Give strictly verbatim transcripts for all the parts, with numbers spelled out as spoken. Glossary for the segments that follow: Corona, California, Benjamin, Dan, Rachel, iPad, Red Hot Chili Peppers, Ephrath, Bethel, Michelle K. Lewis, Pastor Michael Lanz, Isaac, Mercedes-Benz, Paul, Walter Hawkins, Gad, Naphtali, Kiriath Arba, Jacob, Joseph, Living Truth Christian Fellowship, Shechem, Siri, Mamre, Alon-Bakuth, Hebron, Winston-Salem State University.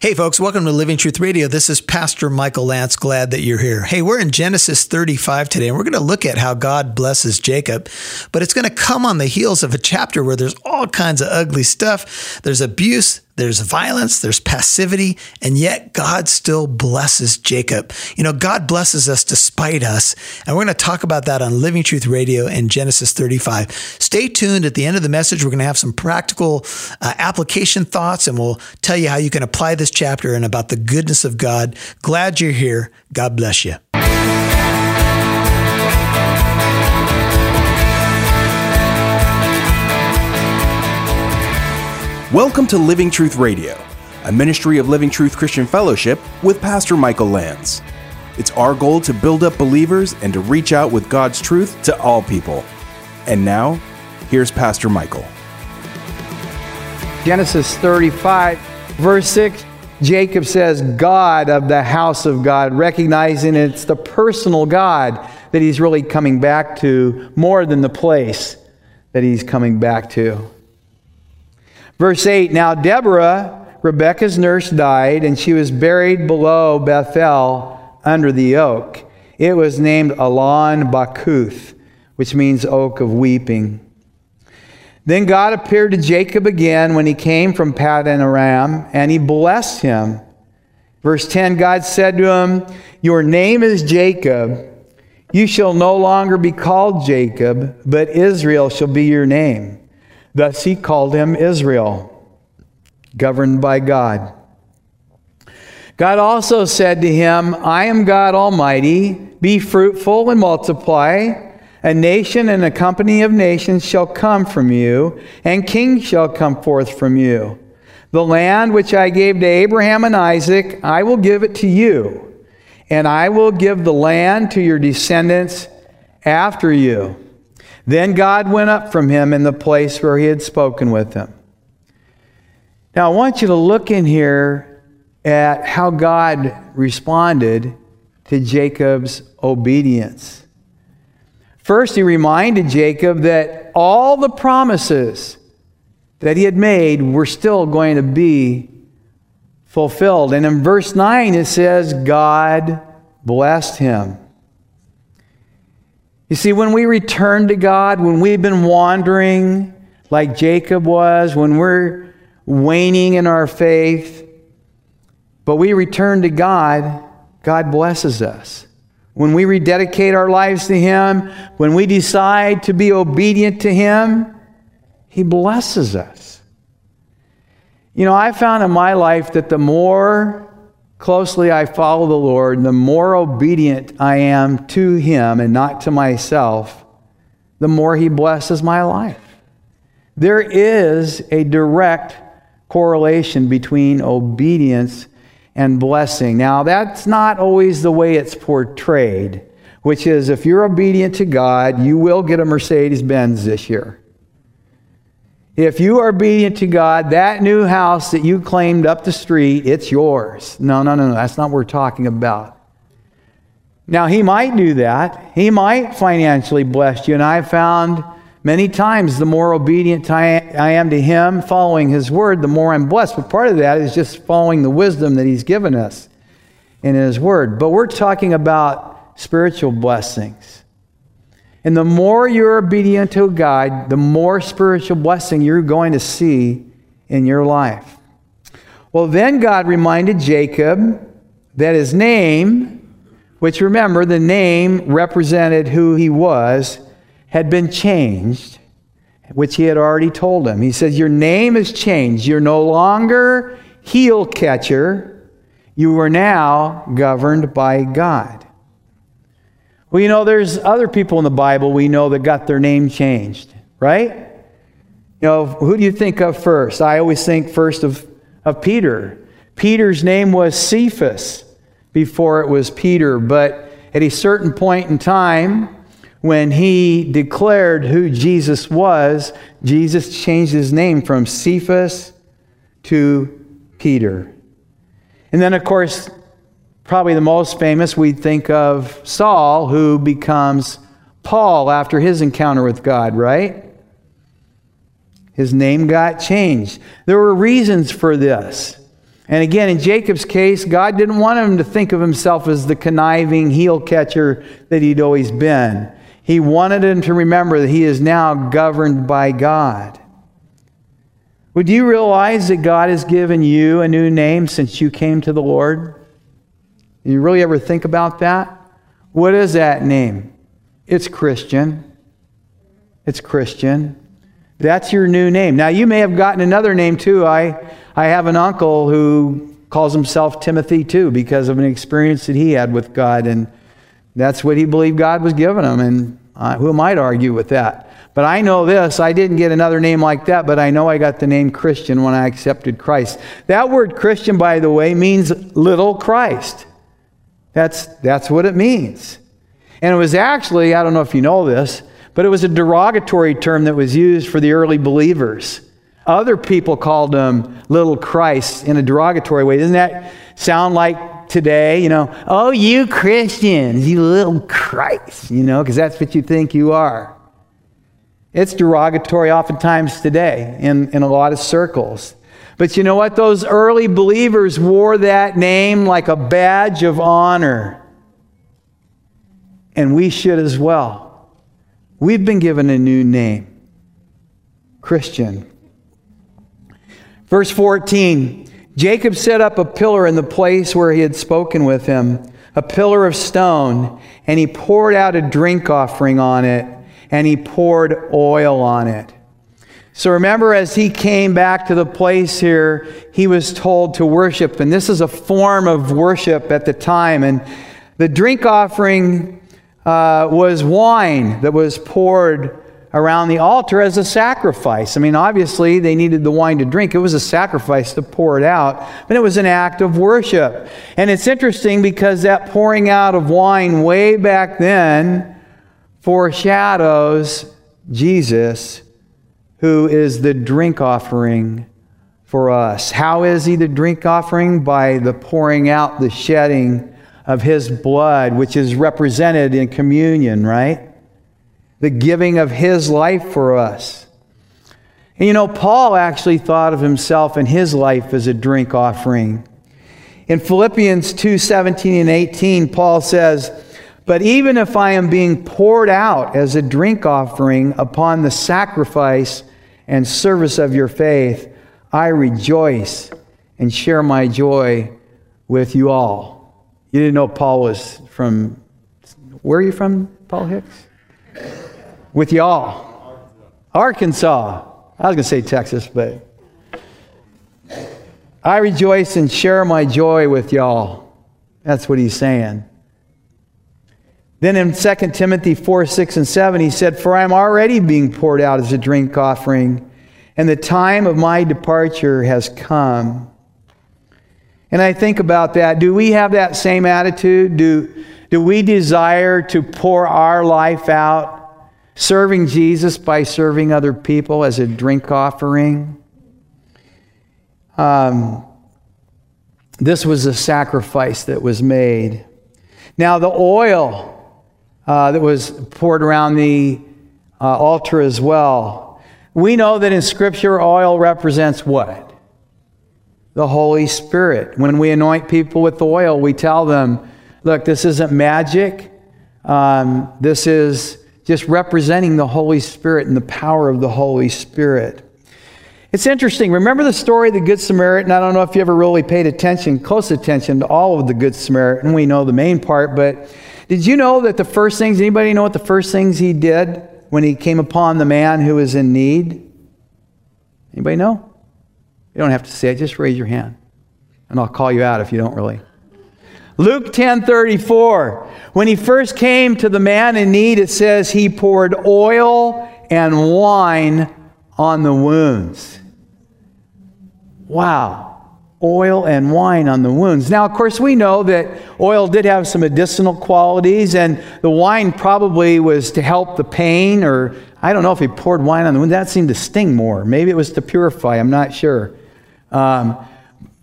Hey folks, welcome to Living Truth Radio. This is Pastor Michael Lanz. Glad that you're here. Hey, we're in Genesis thirty-five today, and we're going to look at how God blesses Jacob, but it's going to come on the heels of a chapter where there's all kinds of ugly stuff. There's abuse, there's violence, there's passivity, and yet God still blesses Jacob. You know, God blesses us despite us, and we're going to talk about that on Living Truth Radio and Genesis thirty-five. Stay tuned. At the end of the message, we're going to have some practical uh, application thoughts, and we'll tell you how you can apply this chapter and about the goodness of God. Glad you're here. God bless you. Welcome to Living Truth Radio, a ministry of Living Truth Christian Fellowship with Pastor Michael Lanz. It's our goal to build up believers and to reach out with God's truth to all people. And now, here's Pastor Michael. Genesis thirty-five, verse six. Jacob says, God of the house of God, recognizing it's the personal God that he's really coming back to more than the place that he's coming back to. Verse eight, now Deborah, Rebekah's nurse, died, and she was buried below Bethel under the oak. It was named Alon-Bakuth, which means oak of weeping. Then God appeared to Jacob again when he came from Paddan Aram, and he blessed him. Verse ten, God said to him, your name is Jacob. You shall no longer be called Jacob, but Israel shall be your name. Thus he called him Israel, governed by God. God also said to him, I am God Almighty. Be fruitful and multiply. A nation and a company of nations shall come from you, and kings shall come forth from you. The land which I gave to Abraham and Isaac, I will give it to you, and I will give the land to your descendants after you. Then God went up from him in the place where he had spoken with him. Now I want you to look in here at how God responded to Jacob's obedience. First, he reminded Jacob that all the promises that he had made were still going to be fulfilled. And in verse nine, it says, God blessed him. You see, when we return to God, when we've been wandering like Jacob was, when we're waning in our faith, but we return to God, God blesses us. When we rededicate our lives to Him, when we decide to be obedient to Him, He blesses us. You know, I found in my life that the more closely I follow the Lord, the more obedient I am to Him and not to myself, the more He blesses my life. There is a direct correlation between obedience and and blessing. Now, that's not always the way it's portrayed, which is if you're obedient to God, you will get a Mercedes-Benz this year. If you are obedient to God, that new house that you claimed up the street, it's yours. No, no, no, no. That's not what we're talking about. Now, He might do that. He might financially bless you. And I've found many times the more obedient I am to Him, following His word, the more I'm blessed. But part of that is just following the wisdom that He's given us in His word. But we're talking about spiritual blessings. And the more you're obedient to God, the more spiritual blessing you're going to see in your life. Well, then God reminded Jacob that his name, which remember, the name represented who he was, had been changed, which He had already told him. He says, your name is changed. You're no longer heel catcher. You are now governed by God. Well, you know, there's other people in the Bible we know that got their name changed, right? You know, who do you think of first? I always think first of, of Peter. Peter's name was Cephas before it was Peter, but at a certain point in time, when he declared who Jesus was, Jesus changed His name from Cephas to Peter. And then, of course, probably the most famous, we think of Saul, who becomes Paul after his encounter with God, right? His name got changed. There were reasons for this. And again, in Jacob's case, God didn't want him to think of himself as the conniving heel catcher that he'd always been. He wanted him to remember that he is now governed by God. Would you realize that God has given you a new name since you came to the Lord? Did you really ever think about that? What is that name? It's Christian. It's Christian. That's your new name. Now, you may have gotten another name, too. I, I have an uncle who calls himself Timothy, too, because of an experience that he had with God. And that's what he believed God was giving him. And uh, who might argue with that? But I know this. I didn't get another name like that, but I know I got the name Christian when I accepted Christ. That word Christian, by the way, means little Christ. That's, that's what it means. And it was actually, I don't know if you know this, but it was a derogatory term that was used for the early believers. Other people called them little Christ in a derogatory way. Doesn't that sound like today? You know, oh, you Christians, you little Christ, you know, because that's what you think you are. It's derogatory oftentimes today in, in a lot of circles. But you know what? Those early believers wore that name like a badge of honor. And we should as well. We've been given a new name. Christian. Verse fourteen. Jacob set up a pillar in the place where he had spoken with him, a pillar of stone, and he poured out a drink offering on it, and he poured oil on it. So remember, as he came back to the place here, he was told to worship. And this is a form of worship at the time. And the drink offering uh, was wine that was poured around the altar as a sacrifice. I mean, obviously, they needed the wine to drink. It was a sacrifice to pour it out. But it was an act of worship. And it's interesting because that pouring out of wine way back then foreshadows Jesus, who is the drink offering for us. How is he the drink offering? By the pouring out, the shedding of his blood, which is represented in communion, right? The giving of his life for us. And you know, Paul actually thought of himself and his life as a drink offering. In Philippians two, seventeen and eighteen, Paul says, "But even if I am being poured out as a drink offering upon the sacrifice and service of your faith, I rejoice and share my joy with you all." You didn't know Paul was from, where are you from, Paul Hicks? With y'all. Arkansas. I was going to say Texas, but. I rejoice and share my joy with y'all. That's what he's saying. Then in Second Timothy four, six, and seven, he said, "For I am already being poured out as a drink offering, and the time of my departure has come." And I think about that. Do we have that same attitude? Do, do we desire to pour our life out, serving Jesus by serving other people as a drink offering? Um, this was a sacrifice that was made. Now, the oil Uh, that was poured around the uh, altar as well. We know that in Scripture, oil represents what? The Holy Spirit. When we anoint people with oil, we tell them, look, this isn't magic. Um, this is just representing the Holy Spirit and the power of the Holy Spirit. It's interesting. Remember the story of the Good Samaritan? I don't know if you ever really paid attention, close attention to all of the Good Samaritan. We know the main part, but did you know that the first things, anybody know what the first things he did when he came upon the man who was in need? Anybody know? You don't have to say it, just raise your hand. And I'll call you out if you don't really. Luke ten thirty-four. When he first came to the man in need, it says he poured oil and wine on the wounds. Wow. Oil and wine on the wounds. Now, of course, we know that oil did have some medicinal qualities, and the wine probably was to help the pain, or I don't know if he poured wine on the wound. That seemed to sting more. Maybe it was to purify. I'm not sure. Um,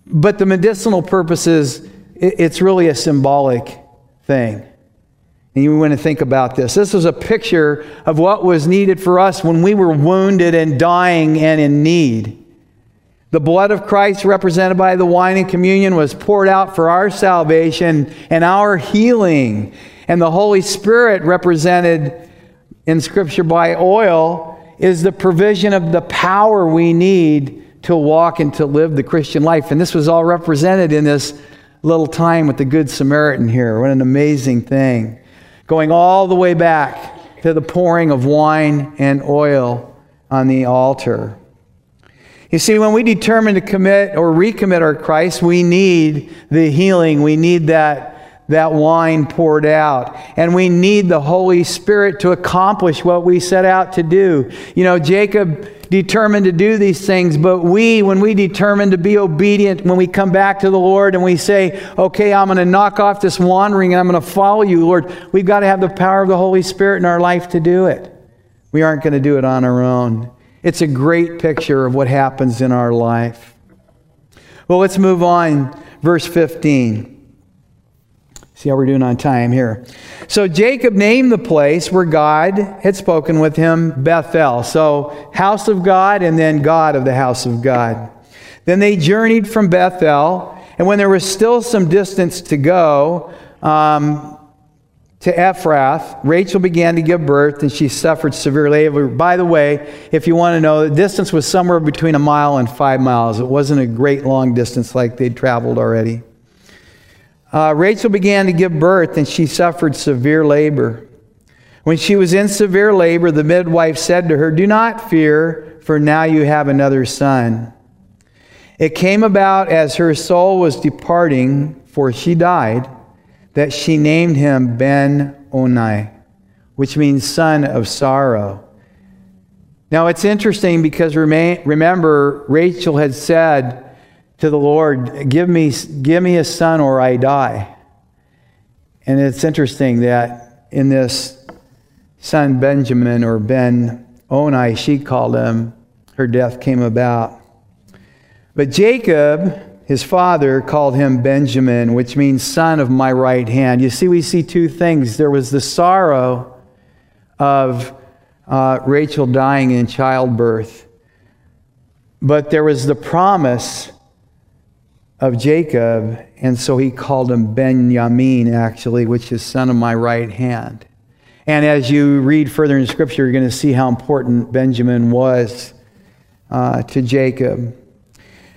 but the medicinal purposes, it, it's really a symbolic thing. And you want to think about this. This was a picture of what was needed for us when we were wounded and dying and in need. The blood of Christ, represented by the wine and communion, was poured out for our salvation and our healing. And the Holy Spirit, represented in Scripture by oil, is the provision of the power we need to walk and to live the Christian life. And this was all represented in this little time with the Good Samaritan here. What an amazing thing. Going all the way back to the pouring of wine and oil on the altar. You see, when we determine to commit or recommit our Christ, we need the healing. We need that that wine poured out. And we need the Holy Spirit to accomplish what we set out to do. You know, Jacob determined to do these things, but we, when we determine to be obedient, when we come back to the Lord and we say, okay, I'm going to knock off this wandering and I'm going to follow you, Lord, we've got to have the power of the Holy Spirit in our life to do it. We aren't going to do it on our own. It's a great picture of what happens in our life. Well, let's move on. Verse fifteen. See how we're doing on time here. So Jacob named the place where God had spoken with him Bethel. So house of God, and then God of the house of God. Then they journeyed from Bethel. And when there was still some distance to go um, to Ephrath, Rachel began to give birth, and she suffered severe labor. By the way, if you want to know, the distance was somewhere between a mile and five miles. It wasn't a great long distance like they'd traveled already. Uh, Rachel began to give birth, and she suffered severe labor. When she was in severe labor, the midwife said to her, "Do not fear, for now you have another son." It came about as her soul was departing, for she died, that she named him Ben-Oni, which means son of sorrow. Now it's interesting because remember, Rachel had said to the Lord, give me give me a son or I die. And it's interesting that in this son Benjamin, or Ben-Oni, she called him, her death came about. But Jacob, his father, called him Benjamin, which means son of my right hand. You see, we see two things. There was the sorrow of uh, Rachel dying in childbirth, but there was the promise of Jacob, and so he called him Benjamin, actually, which is son of my right hand. And as you read further in Scripture, you're going to see how important Benjamin was uh, to Jacob.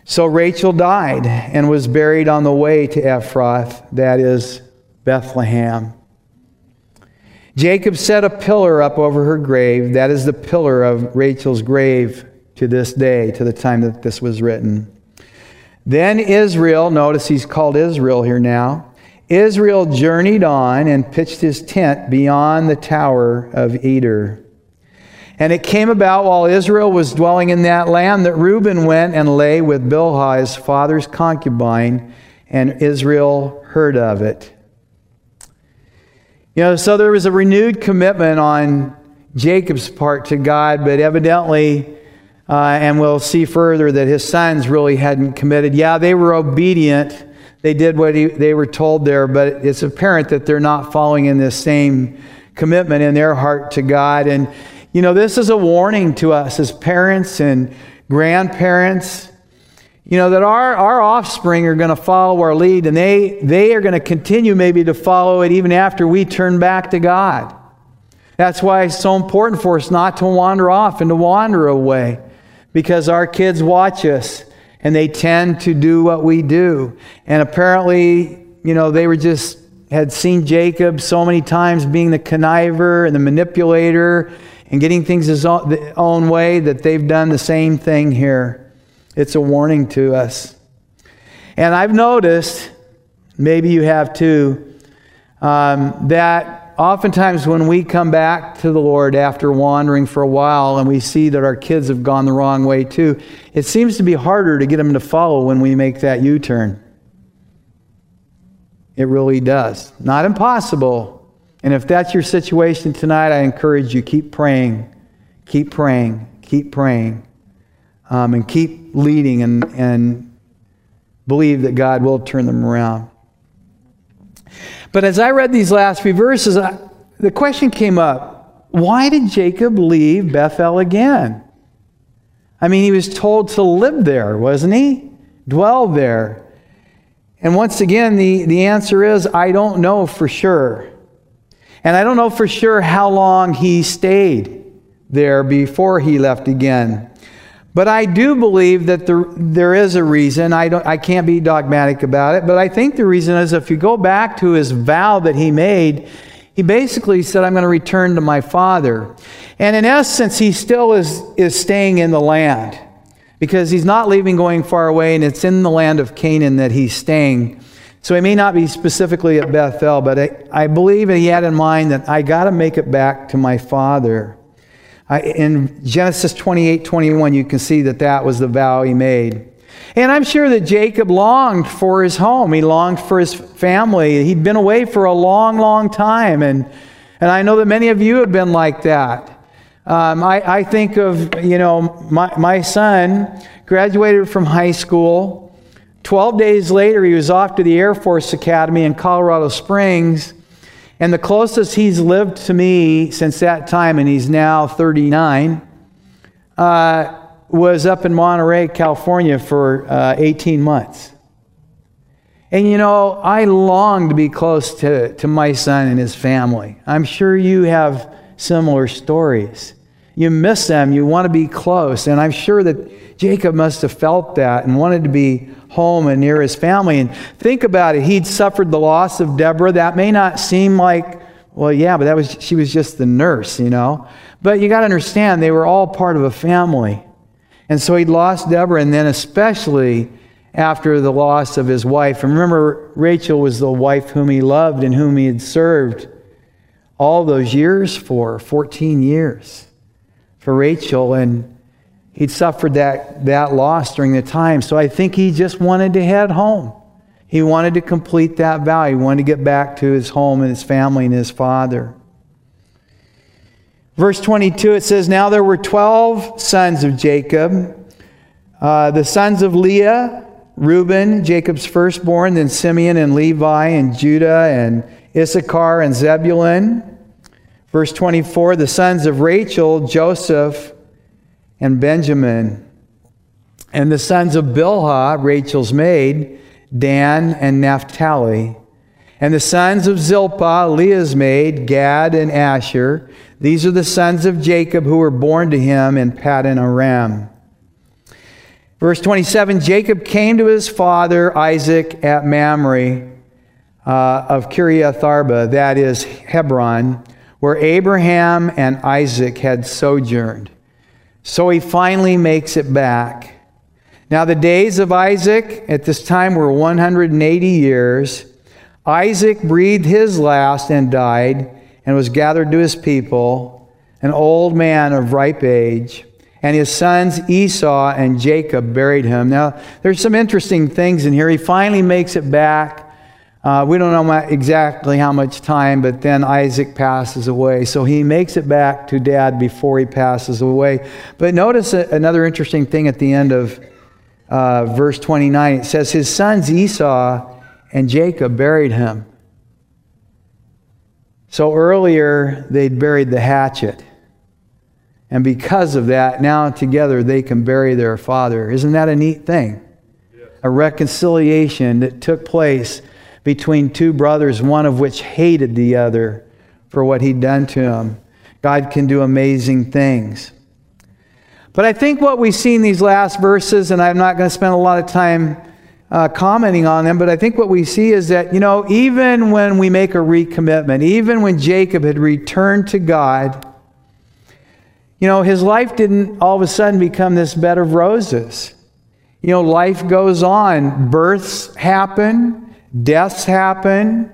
So Rachel died and was buried on the way to Ephrath, that is Bethlehem. Jacob set a pillar up over her grave, that is the pillar of Rachel's grave to this day, to the time that this was written. Then Israel, notice he's called Israel here now. Israel journeyed on and pitched his tent beyond the tower of Eder. And it came about while Israel was dwelling in that land that Reuben went and lay with Bilhah, his father's concubine, and Israel heard of it. You know, so there was a renewed commitment on Jacob's part to God, but evidently... Uh, and we'll see further that his sons really hadn't committed. Yeah, they were obedient. They did what he, they were told there, but it's apparent that they're not following in this same commitment in their heart to God. And, you know, this is a warning to us as parents and grandparents, you know, that our, our offspring are going to follow our lead, and they, they are going to continue maybe to follow it even after we turn back to God. That's why it's so important for us not to wander off and to wander away. Because our kids watch us, and they tend to do what we do. And apparently, you know, they were just, had seen Jacob so many times being the conniver and the manipulator and getting things his own, the own way, that they've done the same thing here. It's a warning to us. And I've noticed, maybe you have too, um, that oftentimes when we come back to the Lord after wandering for a while and we see that our kids have gone the wrong way too, it seems to be harder to get them to follow when we make that U-turn. It really does. Not impossible. And if that's your situation tonight, I encourage you, keep praying, keep praying, keep praying, um, and keep leading, and, and believe that God will turn them around. But as I read these last few verses, I, the question came up, why did Jacob leave Bethel again? I mean, he was told to live there, wasn't he? Dwell there. And once again, the, the answer is, I don't know for sure. And I don't know for sure how long he stayed there before he left again. But I do believe that there, there is a reason. I, don't, I can't be dogmatic about it. But I think the reason is, if you go back to his vow that he made, he basically said, I'm going to return to my father. And in essence, he still is, is staying in the land, because he's not leaving, going far away, and it's in the land of Canaan that he's staying. So he may not be specifically at Bethel, but I, I believe he had in mind that I got to make it back to my father. I, in Genesis twenty-eight twenty-one, you can see that that was the vow he made. And I'm sure that Jacob longed for his home. He longed for his family. He'd been away for a long, long time. And, and I know that many of you have been like that. Um, I, I think of, you know, my, my son graduated from high school. Twelve days later, he was off to the Air Force Academy in Colorado Springs. And the closest he's lived to me since that time, and he's now thirty-nine, uh, was up in Monterey, California for uh, eighteen months. And, you know, I long to be close to, to my son and his family. I'm sure you have similar stories. You miss them, you want to be close. And I'm sure that Jacob must have felt that and wanted to be home and near his family. And think about it, he'd suffered the loss of Deborah. That may not seem like, well, yeah, but that was she was just the nurse, you know. But you got to understand, they were all part of a family. And so he'd lost Deborah, and then especially after the loss of his wife. And remember, Rachel was the wife whom he loved and whom he had served all those years for, fourteen years. For Rachel, and he'd suffered that, that loss during the time. So I think he just wanted to head home. He wanted to complete that vow. He wanted to get back to his home and his family and his father. Verse twenty-two, it says, Now there were twelve sons of Jacob, uh, the sons of Leah, Reuben, Jacob's firstborn, then Simeon and Levi and Judah and Issachar and Zebulun. Verse twenty-four, the sons of Rachel, Joseph, and Benjamin. And the sons of Bilhah, Rachel's maid, Dan and Naphtali. And the sons of Zilpah, Leah's maid, Gad and Asher. These are the sons of Jacob who were born to him in Paddan Aram. Verse twenty-seven, Jacob came to his father Isaac at Mamre uh, of Kiriath Arba, that is Hebron, where Abraham and Isaac had sojourned. So he finally makes it back. Now the days of Isaac at this time were one hundred eighty years. Isaac breathed his last and died, and was gathered to his people, an old man of ripe age. And his sons Esau and Jacob buried him. Now there's some interesting things in here. He finally makes it back. Uh, we don't know exactly how much time, but then Isaac passes away. So he makes it back to dad before he passes away. But notice a, another interesting thing at the end of uh, verse twenty-nine. It says, his sons Esau and Jacob buried him. So earlier, they'd buried the hatchet. And because of that, now together they can bury their father. Isn't that a neat thing? Yeah. A reconciliation that took place between two brothers, one of which hated the other for what he'd done to him. God can do amazing things. But I think what we see in these last verses, and I'm not going to spend a lot of time uh, commenting on them, but I think what we see is that, you know, even when we make a recommitment, even when Jacob had returned to God, you know, his life didn't all of a sudden become this bed of roses. You know, life goes on. Births happen. Deaths happen,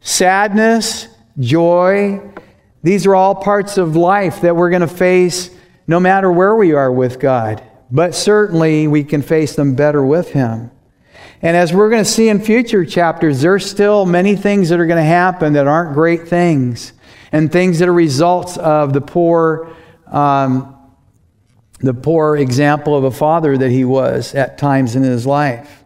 sadness, joy. These are all parts of life that we're going to face no matter where we are with God. But certainly we can face them better with Him. And as we're going to see in future chapters, there's still many things that are going to happen that aren't great things, and things that are results of the poor, um, the poor example of a father that he was at times in his life.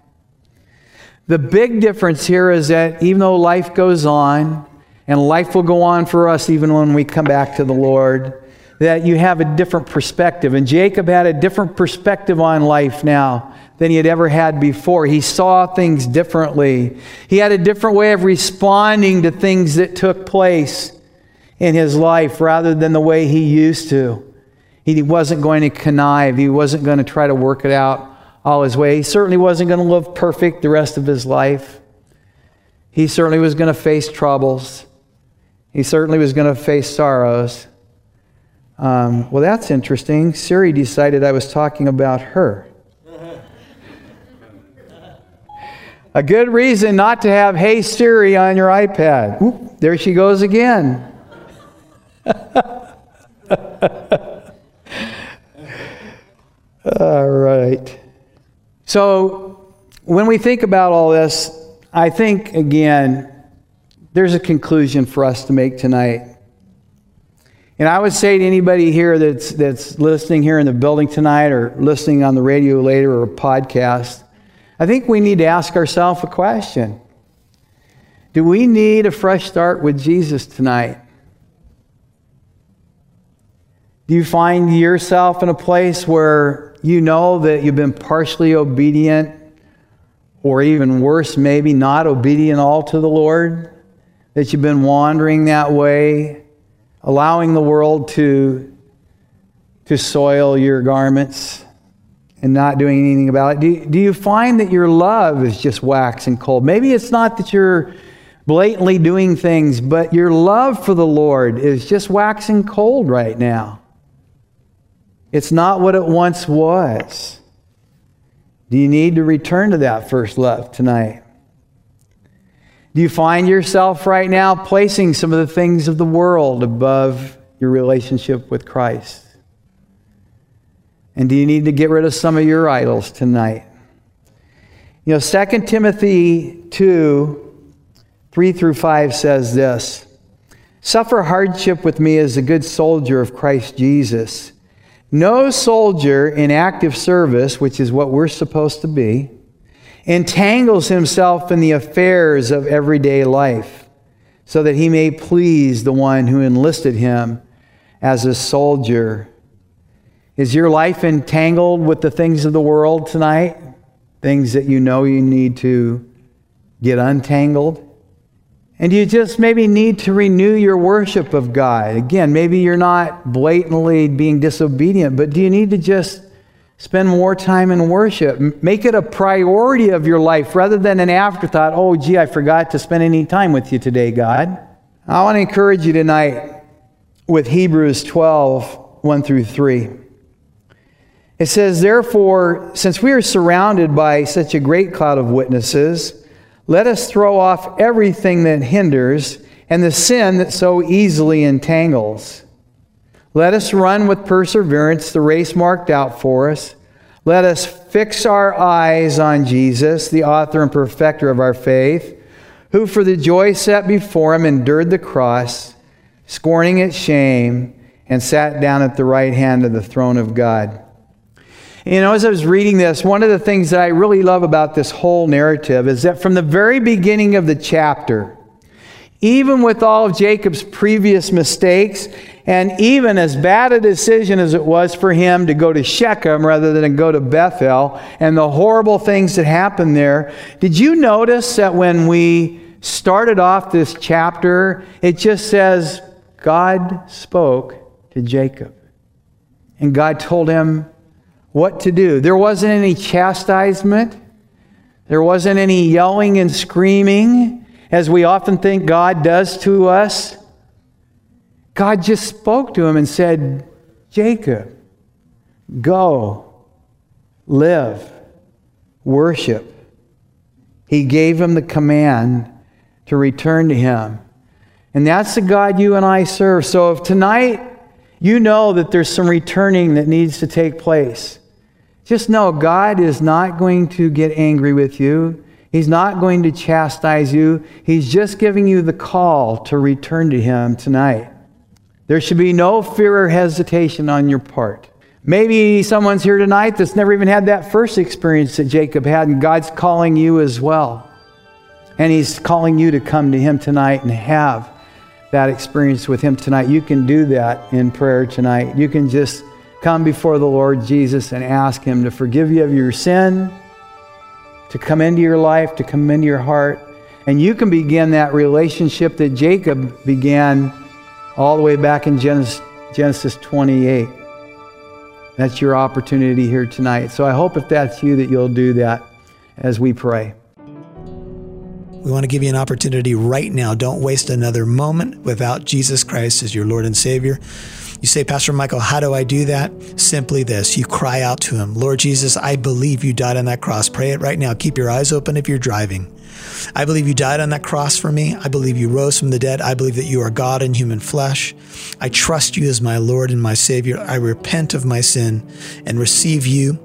The big difference here is that even though life goes on, and life will go on for us even when we come back to the Lord, that you have a different perspective. And Jacob had a different perspective on life now than he had ever had before. He saw things differently. He had a different way of responding to things that took place in his life rather than the way he used to. He wasn't going to connive. He wasn't going to try to work it out all his way. He certainly wasn't going to live perfect the rest of his life. He certainly was going to face troubles. He certainly was going to face sorrows. Um, well, that's interesting. Siri decided I was talking about her. A good reason not to have Hey Siri on your iPad. Oop, there she goes again. All right. So when we think about all this, I think, again, there's a conclusion for us to make tonight. And I would say to anybody here that's, that's listening here in the building tonight or listening on the radio later or a podcast, I think we need to ask ourselves a question. Do we need a fresh start with Jesus tonight? Do you find yourself in a place where you know that you've been partially obedient, or even worse, maybe not obedient all to the Lord? That you've been wandering that way, allowing the world to, to soil your garments and not doing anything about it? Do, do you find that your love is just waxing cold? Maybe it's not that you're blatantly doing things, but your love for the Lord is just waxing cold right now. It's not what it once was. Do you need to return to that first love tonight? Do you find yourself right now placing some of the things of the world above your relationship with Christ? And do you need to get rid of some of your idols tonight? You know, Second Timothy two, three through five says this: "Suffer hardship with me as a good soldier of Christ Jesus. No soldier in active service," which is what we're supposed to be, "entangles himself in the affairs of everyday life, so that he may please the one who enlisted him as a soldier." Is your life entangled with the things of the world tonight? Things that you know you need to get untangled? And you just maybe need to renew your worship of God. Again, maybe you're not blatantly being disobedient, but do you need to just spend more time in worship? Make it a priority of your life rather than an afterthought. Oh, gee, I forgot to spend any time with you today, God. I want to encourage you tonight with Hebrews twelve, one through three. It says, "Therefore, since we are surrounded by such a great cloud of witnesses, let us throw off everything that hinders and the sin that so easily entangles. Let us run with perseverance the race marked out for us. Let us fix our eyes on Jesus, the author and perfecter of our faith, who for the joy set before him endured the cross, scorning its shame, and sat down at the right hand of the throne of God." You know, as I was reading this, one of the things that I really love about this whole narrative is that from the very beginning of the chapter, even with all of Jacob's previous mistakes, and even as bad a decision as it was for him to go to Shechem rather than to go to Bethel, and the horrible things that happened there, did you notice that when we started off this chapter, it just says, God spoke to Jacob, and God told him what to do. There wasn't any chastisement. There wasn't any yelling and screaming, as we often think God does to us. God just spoke to him and said, Jacob, go, live, worship. He gave him the command to return to him. And that's the God you and I serve. So if tonight you know that there's some returning that needs to take place, just know God is not going to get angry with you. He's not going to chastise you. He's just giving you the call to return to him tonight. There should be no fear or hesitation on your part. Maybe someone's here tonight that's never even had that first experience that Jacob had, and God's calling you as well. And he's calling you to come to him tonight and have that experience with Him tonight, you can do that in prayer tonight. You can just come before the Lord Jesus and ask Him to forgive you of your sin, to come into your life, to come into your heart. And you can begin that relationship that Jacob began all the way back in Genesis, Genesis twenty-eight. That's your opportunity here tonight. So I hope if that's you that you'll do that as we pray. We want to give you an opportunity right now. Don't waste another moment without Jesus Christ as your Lord and Savior. You say, Pastor Michael, how do I do that? Simply this. You cry out to Him. Lord Jesus, I believe you died on that cross. Pray it right now. Keep your eyes open if you're driving. I believe you died on that cross for me. I believe you rose from the dead. I believe that you are God in human flesh. I trust you as my Lord and my Savior. I repent of my sin and receive you.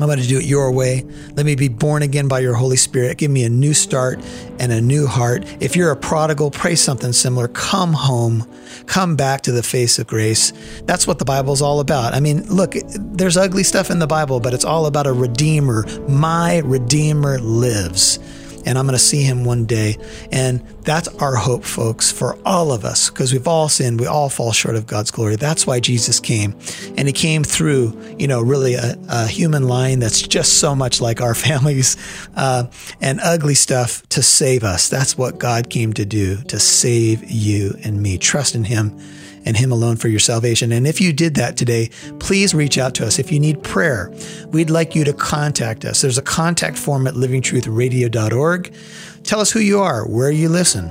I'm going to do it your way. Let me be born again by your Holy Spirit. Give me a new start and a new heart. If you're a prodigal, pray something similar. Come home. Come back to the face of grace. That's what the Bible's all about. I mean, look, there's ugly stuff in the Bible, but it's all about a Redeemer. My Redeemer lives. And I'm going to see Him one day. And that's our hope, folks, for all of us, because we've all sinned. We all fall short of God's glory. That's why Jesus came. And He came through, you know, really a, a human line that's just so much like our families uh, and ugly stuff to save us. That's what God came to do, to save you and me. Trust in Him and Him alone for your salvation. And if you did that today, please reach out to us. If you need prayer, we'd like you to contact us. There's a contact form at living truth radio dot org. Tell us who you are, where you listen,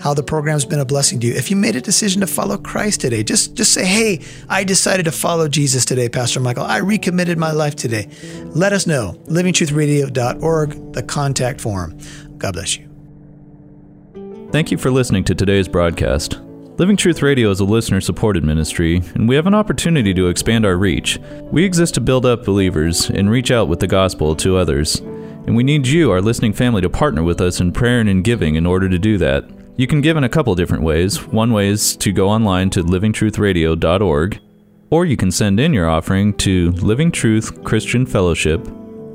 how the program's been a blessing to you. If you made a decision to follow Christ today, just, just say, hey, I decided to follow Jesus today, Pastor Michael. I recommitted my life today. Let us know, living truth radio dot org, the contact form. God bless you. Thank you for listening to today's broadcast. Living Truth Radio is a listener-supported ministry, and we have an opportunity to expand our reach. We exist to build up believers and reach out with the gospel to others. And we need you, our listening family, to partner with us in prayer and in giving in order to do that. You can give in a couple different ways. One way is to go online to living truth radio dot org, or you can send in your offering to Living Truth Christian Fellowship,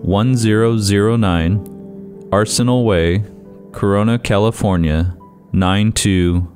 one thousand nine Arsenal Way, Corona, California, nine two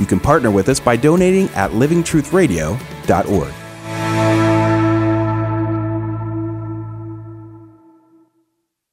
You can partner with us by donating at living truth radio dot org.